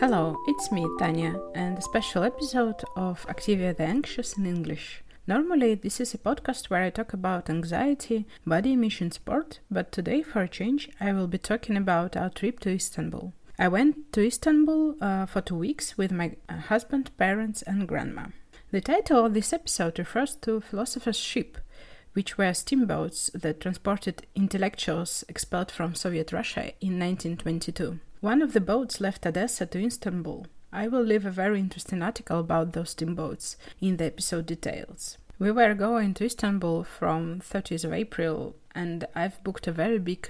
Hello, it's me, Tanya, and a special episode of Aktivia the Anxious in English. Normally, this is a podcast where I talk about anxiety, body image and sport, but today, for a change, I will be talking about our trip to Istanbul. I went to Istanbul for 2 weeks with my husband, parents and grandma. The title of this episode refers to Philosopher's ship, which were steamboats that transported intellectuals expelled from Soviet Russia in 1922. One of the boats left Odessa to Istanbul. I will leave a very interesting article about those steamboats in the episode details. We were going to Istanbul from 30th of April, and I've booked a very big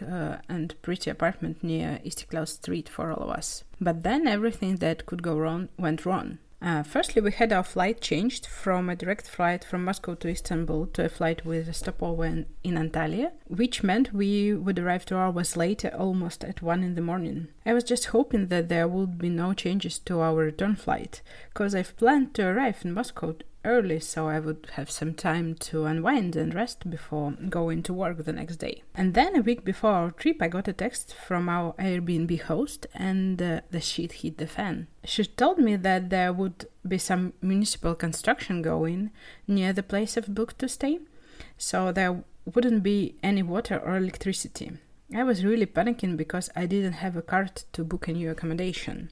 and pretty apartment near Istiklal Street for all of us. But then everything that could go wrong went wrong. Firstly, we had our flight changed from a direct flight from Moscow to Istanbul to a flight with a stopover in Antalya, which meant we would arrive 2 hours later, almost at 1 in the morning. I was just hoping that there would be no changes to our return flight, because I've planned to arrive in Moscow early, so I would have some time to unwind and rest before going to work the next day. And then a week before our trip, I got a text from our Airbnb host, and the shit hit the fan. She told me that there would be some municipal construction going near the place I've booked to stay, so there wouldn't be any water or electricity. I was really panicking because I didn't have a card to book a new accommodation.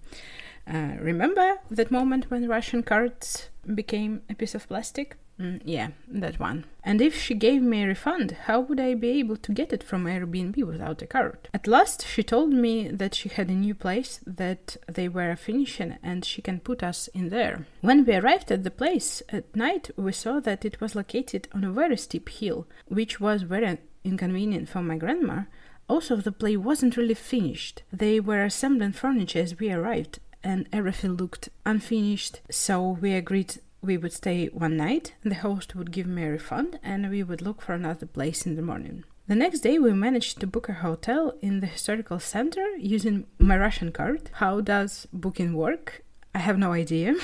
Remember that moment when Russian cards became a piece of plastic? Yeah, that one. And if she gave me a refund, how would I be able to get it from Airbnb without a card? At last, she told me that she had a new place that they were finishing and she can put us in there. When we arrived at the place at night, we saw that it was located on a very steep hill, which was very inconvenient for my grandma. Also, the play wasn't really finished. They were assembling furniture as we arrived, and everything looked unfinished, so we agreed we would stay one night, the host would give me a refund, and we would look for another place in the morning. The next day we managed to book a hotel in the historical center using my Russian card. How does booking work? I have no idea.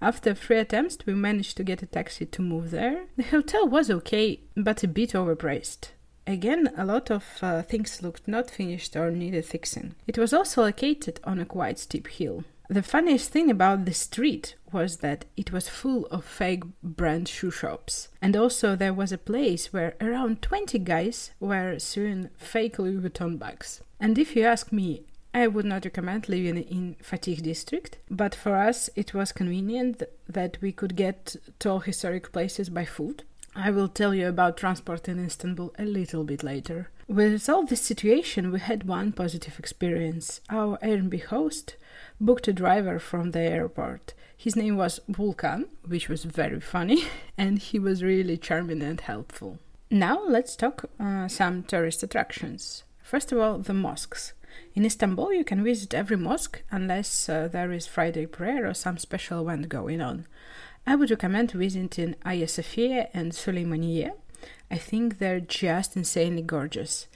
After 3 attempts, we managed to get a taxi to move there. The hotel was okay, but a bit overpriced. Again, a lot of things looked not finished or needed fixing. It was also located on a quite steep hill. The funniest thing about the street was that it was full of fake brand shoe shops. And also there was a place where around 20 guys were sewing fake Louis Vuitton bags. And if you ask me, I would not recommend living in Fatih district, but for us it was convenient that we could get to all historic places by foot. I will tell you about transport in Istanbul a little bit later. With all this situation, we had one positive experience. Our Airbnb host booked a driver from the airport. His name was Volkan, which was very funny, and he was really charming and helpful. Now let's talk some tourist attractions. First of all, the mosques. In Istanbul, you can visit every mosque unless there is Friday prayer or some special event going on. I would recommend visiting Hagia Sophia and Suleymaniye. I think they're just insanely gorgeous.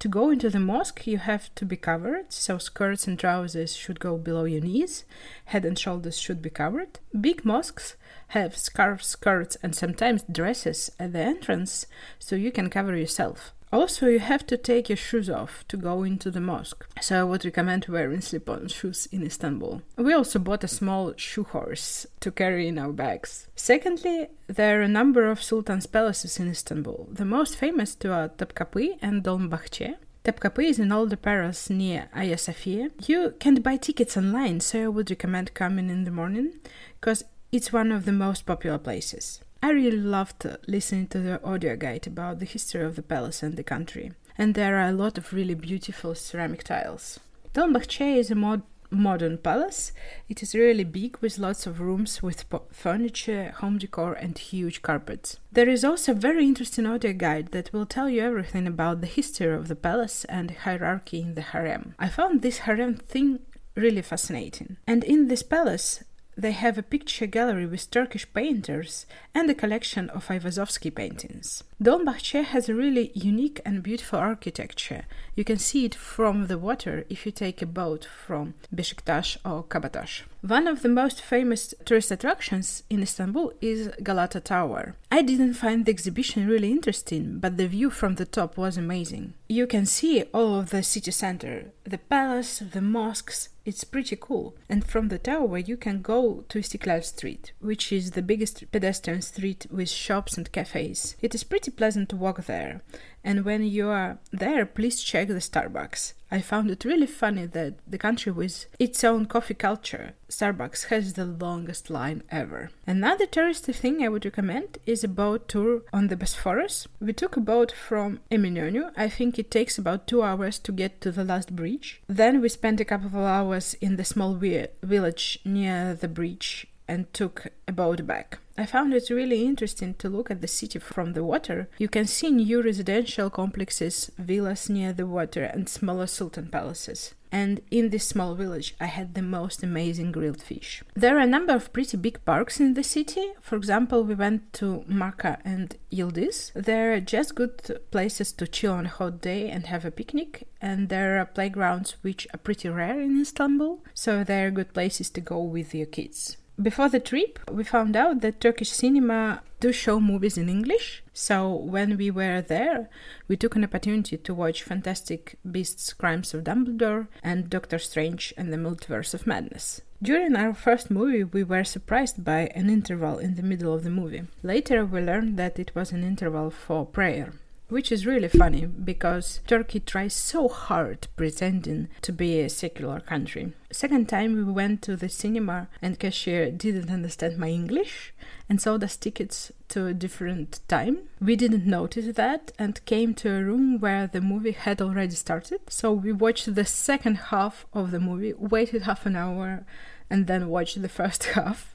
To go into the mosque, you have to be covered, so skirts and trousers should go below your knees, head and shoulders should be covered. Big mosques have scarves, skirts, and sometimes dresses at the entrance, so you can cover yourself. Also, you have to take your shoes off to go into the mosque, so I would recommend wearing slip-on shoes in Istanbul. We also bought a small shoe horse to carry in our bags. Secondly, there are a number of sultan's palaces in Istanbul. The most famous two are Topkapi and Dolmabahçe. Topkapi is an older palace near Hagia Sophia. You can buy tickets online, so I would recommend coming in the morning, because it's one of the most popular places. I really loved listening to the audio guide about the history of the palace and the country, and there are a lot of really beautiful ceramic tiles. Dolmabahçe is a modern palace. It is really big with lots of rooms with furniture, home decor and huge carpets. There is also a very interesting audio guide that will tell you everything about the history of the palace and hierarchy in the harem. I found this harem thing really fascinating. And in this palace, they have a picture gallery with Turkish painters and a collection of Aivazovsky paintings. Dolmabahçe has a really unique and beautiful architecture. You can see it from the water if you take a boat from Beşiktaş or Kabataş. One of the most famous tourist attractions in Istanbul is Galata Tower. I didn't find the exhibition really interesting, but the view from the top was amazing. You can see all of the city center, the palace, the mosques, It's pretty cool. And from the tower you can go to Istiklal Street, which is the biggest pedestrian street with shops and cafes. It is pretty pleasant to walk there. And when you are there, please check the Starbucks. I found it really funny that the country with its own coffee culture, Starbucks, has the longest line ever. Another touristy thing I would recommend is a boat tour on the Bosphorus. We took a boat from Eminönü. I think it takes about 2 hours to get to the last bridge. Then we spent a couple of hours in the small village near the bridge and took a boat back. I found it really interesting to look at the city from the water. You can see new residential complexes, villas near the water, and smaller sultan palaces. And in this small village I had the most amazing grilled fish. There are a number of pretty big parks in the city. For example, we went to Maçka and Ildis. They're just good places to chill on a hot day and have a picnic. And there are playgrounds which are pretty rare in Istanbul, so they're good places to go with your kids. Before the trip, we found out that Turkish cinema do show movies in English, so when we were there, we took an opportunity to watch Fantastic Beasts Crimes of Dumbledore and Doctor Strange and the Multiverse of Madness. During our first movie, we were surprised by an interval in the middle of the movie. Later, we learned that it was an interval for prayer, which is really funny because Turkey tries so hard pretending to be a secular country. Second time we went to the cinema and cashier didn't understand my English and sold us tickets to a different time. We didn't notice that and came to a room where the movie had already started. So we watched the second half of the movie, waited half an hour and then watched the first half.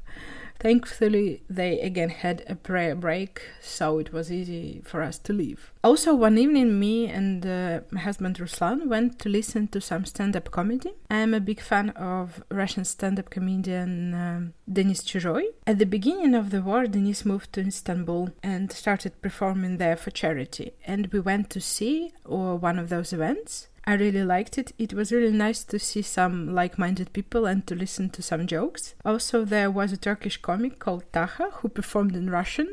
Thankfully, they again had a prayer break, so it was easy for us to leave. Also, one evening, me and my husband Ruslan went to listen to some stand-up comedy. I am a big fan of Russian stand-up comedian Denis Chozhoy. At the beginning of the war, Denis moved to Istanbul and started performing there for charity. And we went to see one of those events. I really liked it. It was really nice to see some like-minded people and to listen to some jokes. Also, there was a Turkish comic called Taha who performed in Russian.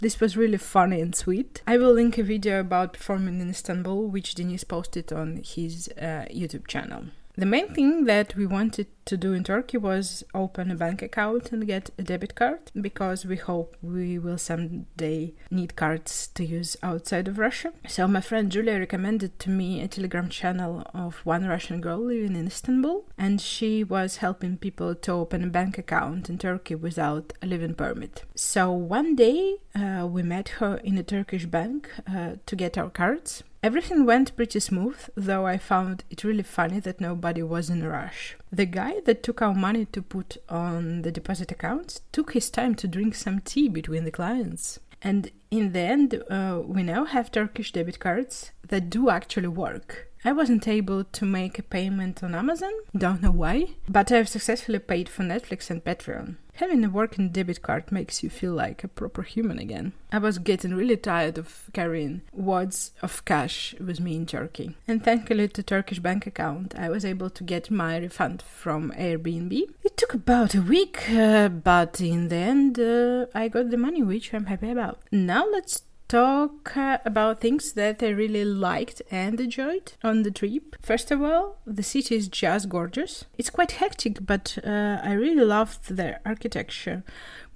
This was really funny and sweet. I will link a video about performing in Istanbul, which Denis posted on his YouTube channel. The main thing that we wanted to do in Turkey was open a bank account and get a debit card, because we hope we will someday need cards to use outside of Russia. So my friend Julia recommended to me a Telegram channel of one Russian girl living in Istanbul, and she was helping people to open a bank account in Turkey without a living permit. So one day we met her in a Turkish bank to get our cards. Everything went pretty smooth, though I found it really funny that nobody was in a rush. The guy that took our money to put on the deposit accounts took his time to drink some tea between the clients. And in the end, we now have Turkish debit cards that do actually work. I wasn't able to make a payment on Amazon, don't know why, but I have successfully paid for Netflix and Patreon. Having a working debit card makes you feel like a proper human again. I was getting really tired of carrying wads of cash with me in Turkey. And thankfully to Turkish bank account, I was able to get my refund from Airbnb. It took about a week, but in the end I got the money, which I'm happy about. Now let's talk about things that I really liked and enjoyed on the trip. First of all, the city is just gorgeous. It's quite hectic, but I really loved their architecture.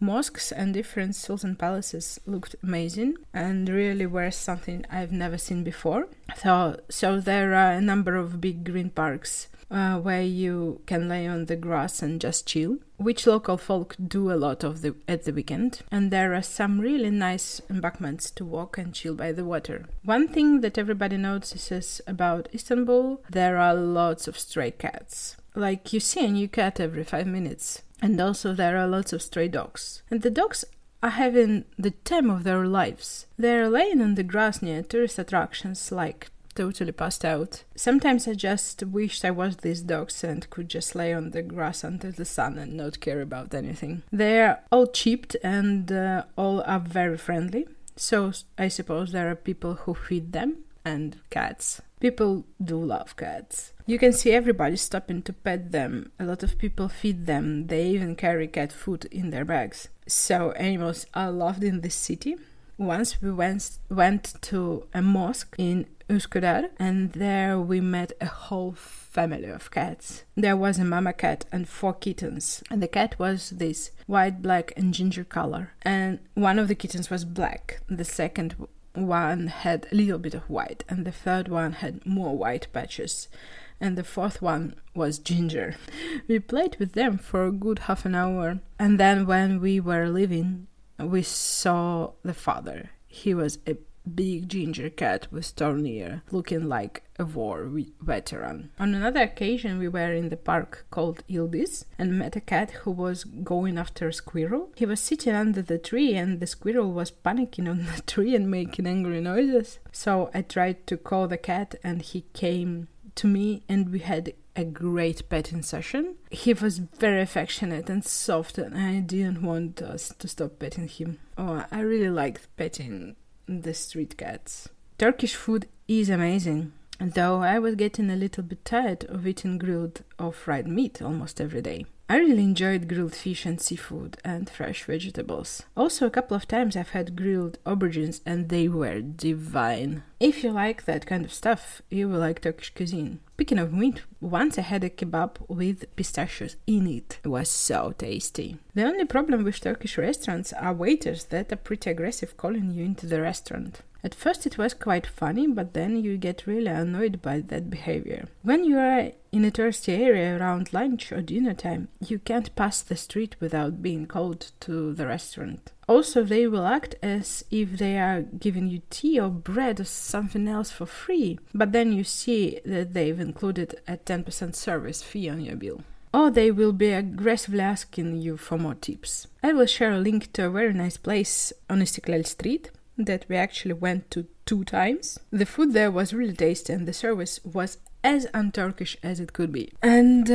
Mosques and different sultan palaces looked amazing and really were something I've never seen before. So there are a number of big green parks where you can lay on the grass and just chill, which local folk do a lot of at the weekend. And there are some really nice embankments to walk and chill by the water. One thing that everybody notices about Istanbul, there are lots of stray cats. Like, you see a new cat every 5 minutes. And also there are lots of stray dogs. And the dogs are having the time of their lives. They are laying on the grass near tourist attractions, like totally passed out. Sometimes I just wished I was these dogs and could just lay on the grass under the sun and not care about anything. They are all chipped and all are very friendly, so I suppose there are people who feed them, and cats. People do love cats. You can see everybody stopping to pet them. A lot of people feed them. They even carry cat food in their bags. So animals are loved in this city. Once we went to a mosque in Uskudar, and there we met a whole family of cats. There was a mama cat and 4 kittens, and the cat was this white, black and ginger color, and one of the kittens was black, the second one had a little bit of white, and the third one had more white patches, and the fourth one was ginger. We played with them for a good half an hour, and then when we were leaving, we saw the father. He was a big ginger cat with torn ear, looking like a war veteran. On another occasion, we were in the park called Ildis and met a cat who was going after a squirrel. He was sitting under the tree and the squirrel was panicking on the tree and making angry noises. So I tried to call the cat and he came to me and we had a great petting session. He was very affectionate and soft and I didn't want us to stop petting him. Oh, I really liked petting the street cats. Turkish food is amazing, though I was getting a little bit tired of eating grilled or fried meat almost every day. I really enjoyed grilled fish and seafood and fresh vegetables. Also, a couple of times I've had grilled aubergines and they were divine. If you like that kind of stuff, you will like Turkish cuisine. Speaking of meat, once I had a kebab with pistachios in it. It was so tasty. The only problem with Turkish restaurants are waiters that are pretty aggressive calling you into the restaurant. At first it was quite funny, but then you get really annoyed by that behavior. When you are in a touristy area around lunch or dinner time, you can't pass the street without being called to the restaurant. Also, they will act as if they are giving you tea or bread or something else for free, but then you see that they've included a 10% service fee on your bill. Or they will be aggressively asking you for more tips. I will share a link to a very nice place on Istiklal Street that we actually went to 2 times. The food there was really tasty and the service was as un-Turkish as it could be. And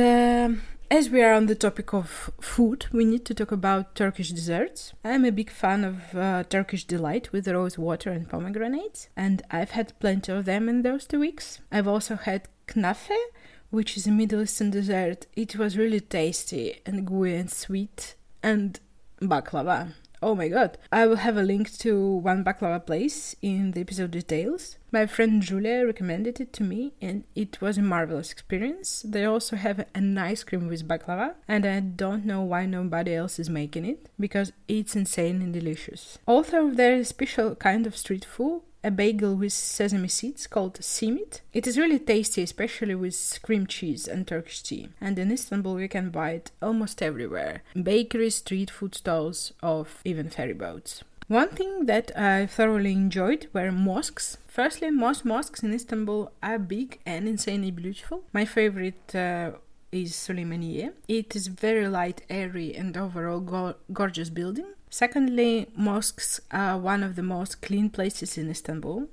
as we are on the topic of food, we need to talk about Turkish desserts. I'm a big fan of Turkish delight with rose water and pomegranates, and I've had plenty of them in those 2 weeks. I've also had Knafeh, which is a Middle Eastern dessert. It was really tasty and gooey and sweet, and baklava. Oh my god. I will have a link to one baklava place in the episode details. My friend Julia recommended it to me and it was a marvelous experience. They also have an ice cream with baklava and I don't know why nobody else is making it because it's insane and delicious. Also, there is a special kind of street food, a bagel with sesame seeds called simit. It is really tasty, especially with cream cheese and Turkish tea. And in Istanbul you can buy it almost everywhere. Bakeries, street food stalls, or even ferry boats. One thing that I thoroughly enjoyed were mosques. Firstly, most mosques in Istanbul are big and insanely beautiful. My favorite is Suleymaniye. It is very light, airy and overall gorgeous building. Secondly, mosques are one of the most clean places in Istanbul.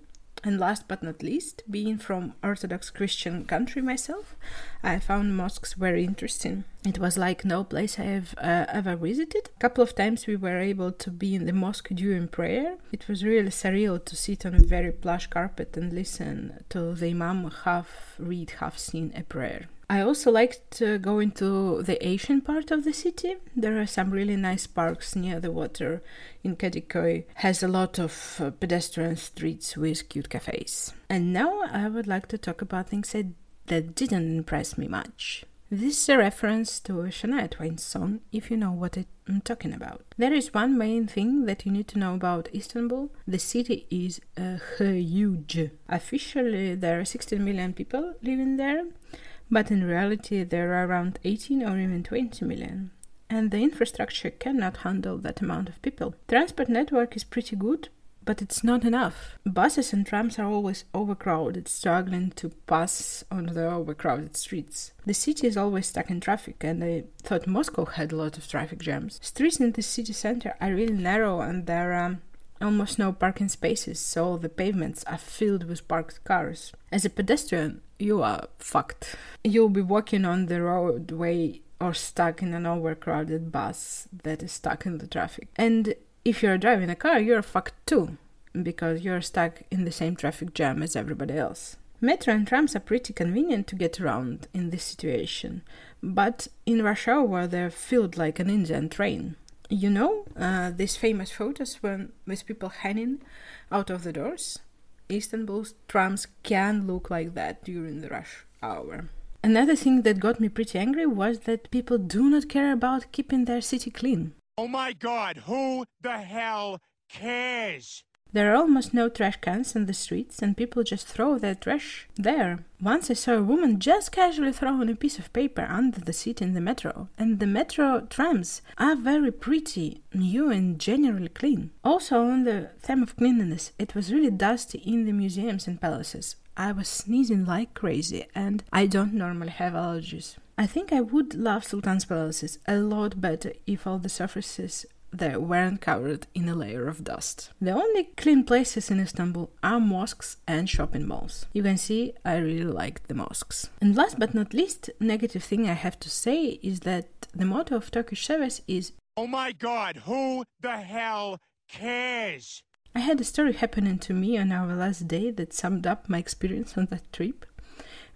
And last but not least, being from Orthodox Christian country myself, I found mosques very interesting. It was like no place I have ever visited. A couple of times we were able to be in the mosque during prayer. It was really surreal to sit on a very plush carpet and listen to the imam half read, half sing a prayer. I also liked going to the Asian part of the city. There are some really nice parks near the water in Kadikoy. Has a lot of pedestrian streets with cute cafes. And now I would like to talk about things that didn't impress me much. This is a reference to a Shania Twain song, if you know what I'm talking about. There is one main thing that you need to know about Istanbul. The city is huge. Officially, there are 16 million people living there. But in reality, there are around 18 or even 20 million. And the infrastructure cannot handle that amount of people. Transport network is pretty good, but it's not enough. Buses and trams are always overcrowded, struggling to pass on the overcrowded streets. The city is always stuck in traffic, and I thought Moscow had a lot of traffic jams. Streets in the city center are really narrow, and there are almost no parking spaces, so the pavements are filled with parked cars. As a pedestrian, you are fucked. You'll be walking on the roadway or stuck in an overcrowded bus that is stuck in the traffic. And if you're driving a car, you're fucked too, because you're stuck in the same traffic jam as everybody else. Metro and trams are pretty convenient to get around in this situation, but in rush hour they're filled like an Indian train. You know, these famous photos with people hanging out of the doors? Istanbul's trams can look like that during the rush hour. Another thing that got me pretty angry was that people do not care about keeping their city clean. Oh my God, who the hell cares? There are almost no trash cans in the streets and people just throw their trash there. Once I saw a woman just casually throwing a piece of paper under the seat in the metro, and the metro trams are very pretty, new and generally clean. Also, on the theme of cleanliness, it was really dusty in the museums and palaces. I was sneezing like crazy and I don't normally have allergies. I think I would love Sultan's palaces a lot better if all the surfaces they weren't covered in a layer of dust. The only clean places in Istanbul are mosques and shopping malls. You can see I really liked the mosques. And last but not least, negative thing I have to say is that the motto of Turkish service is "Oh my God, who the hell cares?" I had a story happening to me on our last day that summed up my experience on that trip.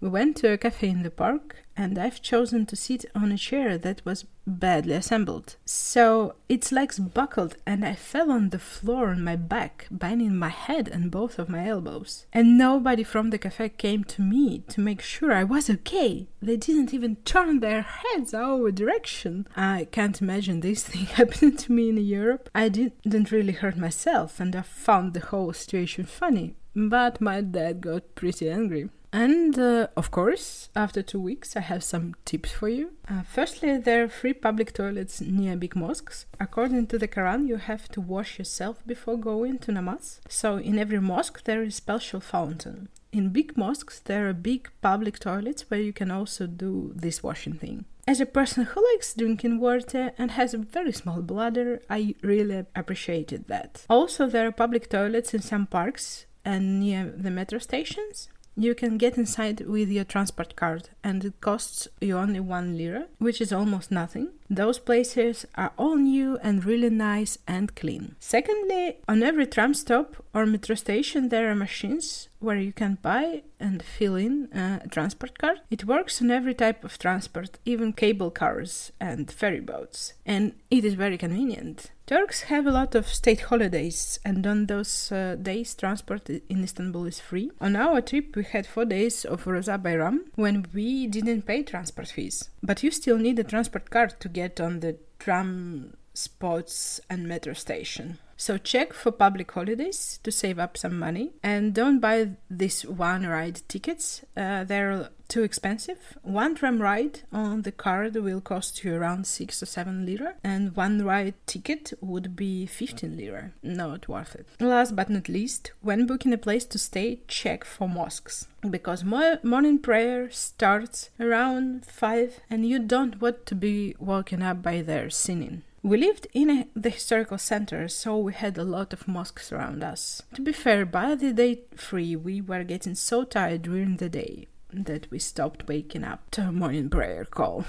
We went to a cafe in the park and I've chosen to sit on a chair that was badly assembled. So its legs buckled and I fell on the floor on my back, banging my head and both of my elbows. And nobody from the cafe came to me to make sure I was okay. They didn't even turn their heads our direction. I can't imagine this thing happening to me in Europe. I didn't really hurt myself and I found the whole situation funny. But my dad got pretty angry. And, of course, after 2 weeks I have some tips for you. Firstly, there are free public toilets near big mosques. According to the Quran, you have to wash yourself before going to namaz. So in every mosque there is a special fountain. In big mosques there are big public toilets where you can also do this washing thing. As a person who likes drinking water and has a very small bladder, I really appreciated that. Also, there are public toilets in some parks and near the metro stations. You can get inside with your transport card and it costs you only 1 lira, which is almost nothing. Those places are all new and really nice and clean. Secondly, on every tram stop or metro station there are machines where you can buy and fill in a transport card. It works on every type of transport, even cable cars and ferry boats, and it is very convenient. Turks have a lot of state holidays and on those days transport in Istanbul is free. On our trip we had 4 days of Roza Bayram when we didn't pay transport fees. But you still need a transport card to get on the tram spots and metro station. So check for public holidays to save up some money and don't buy this one ride tickets, they're too expensive. One tram ride on the card will cost you around 6 or 7 lira and one ride ticket would be 15 lira, not worth it. Last but not least, when booking a place to stay, check for mosques, because morning prayer starts around 5 and you don't want to be woken up by their singing. We lived in the historical center, so we had a lot of mosques around us. To be fair, by the day 3 we were getting so tired during the day that we stopped waking up to a morning prayer call.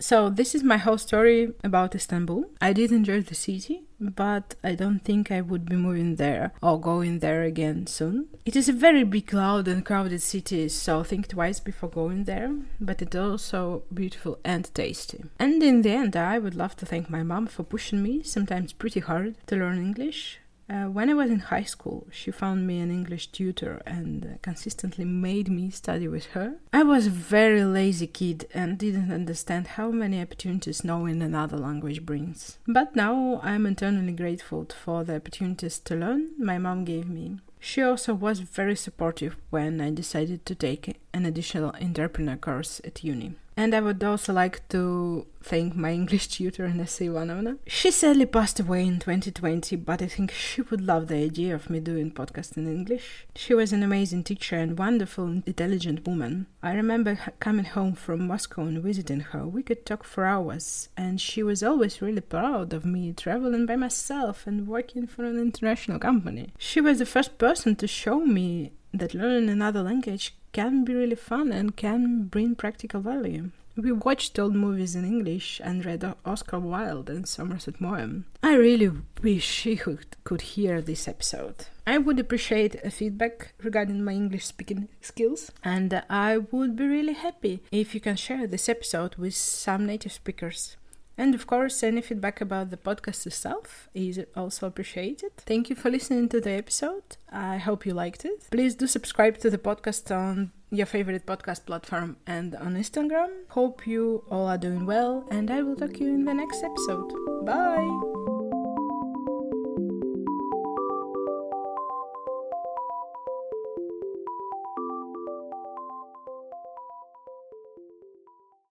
So this is my whole story about Istanbul. I did enjoy the city, but I don't think I would be moving there or going there again soon. It is a very big, loud and crowded city, so think twice before going there, but it's also beautiful and tasty. And in the end, I would love to thank my mom for pushing me, sometimes pretty hard, to learn English. When I was in high school, she found me an English tutor and consistently made me study with her. I was a very lazy kid and didn't understand how many opportunities knowing another language brings. But now I'm eternally grateful for the opportunities to learn my mom gave me. She also was very supportive when I decided to take an additional entrepreneur course at uni. And I would also like to thank my English tutor, Nessya Ivanovna. She sadly passed away in 2020, but I think she would love the idea of me doing podcast in English. She was an amazing teacher and wonderful, intelligent woman. I remember coming home from Moscow and visiting her. We could talk for hours, and she was always really proud of me traveling by myself and working for an international company. She was the first person to show me that learning another language can be really fun and can bring practical value. We watched old movies in English and read Oscar Wilde and Somerset Maugham. I really wish she could hear this episode. I would appreciate a feedback regarding my English speaking skills, and I would be really happy if you can share this episode with some native speakers. And of course, any feedback about the podcast itself is also appreciated. Thank you for listening to the episode. I hope you liked it. Please do subscribe to the podcast on your favorite podcast platform and on Instagram. Hope you all are doing well, and I will talk to you in the next episode. Bye!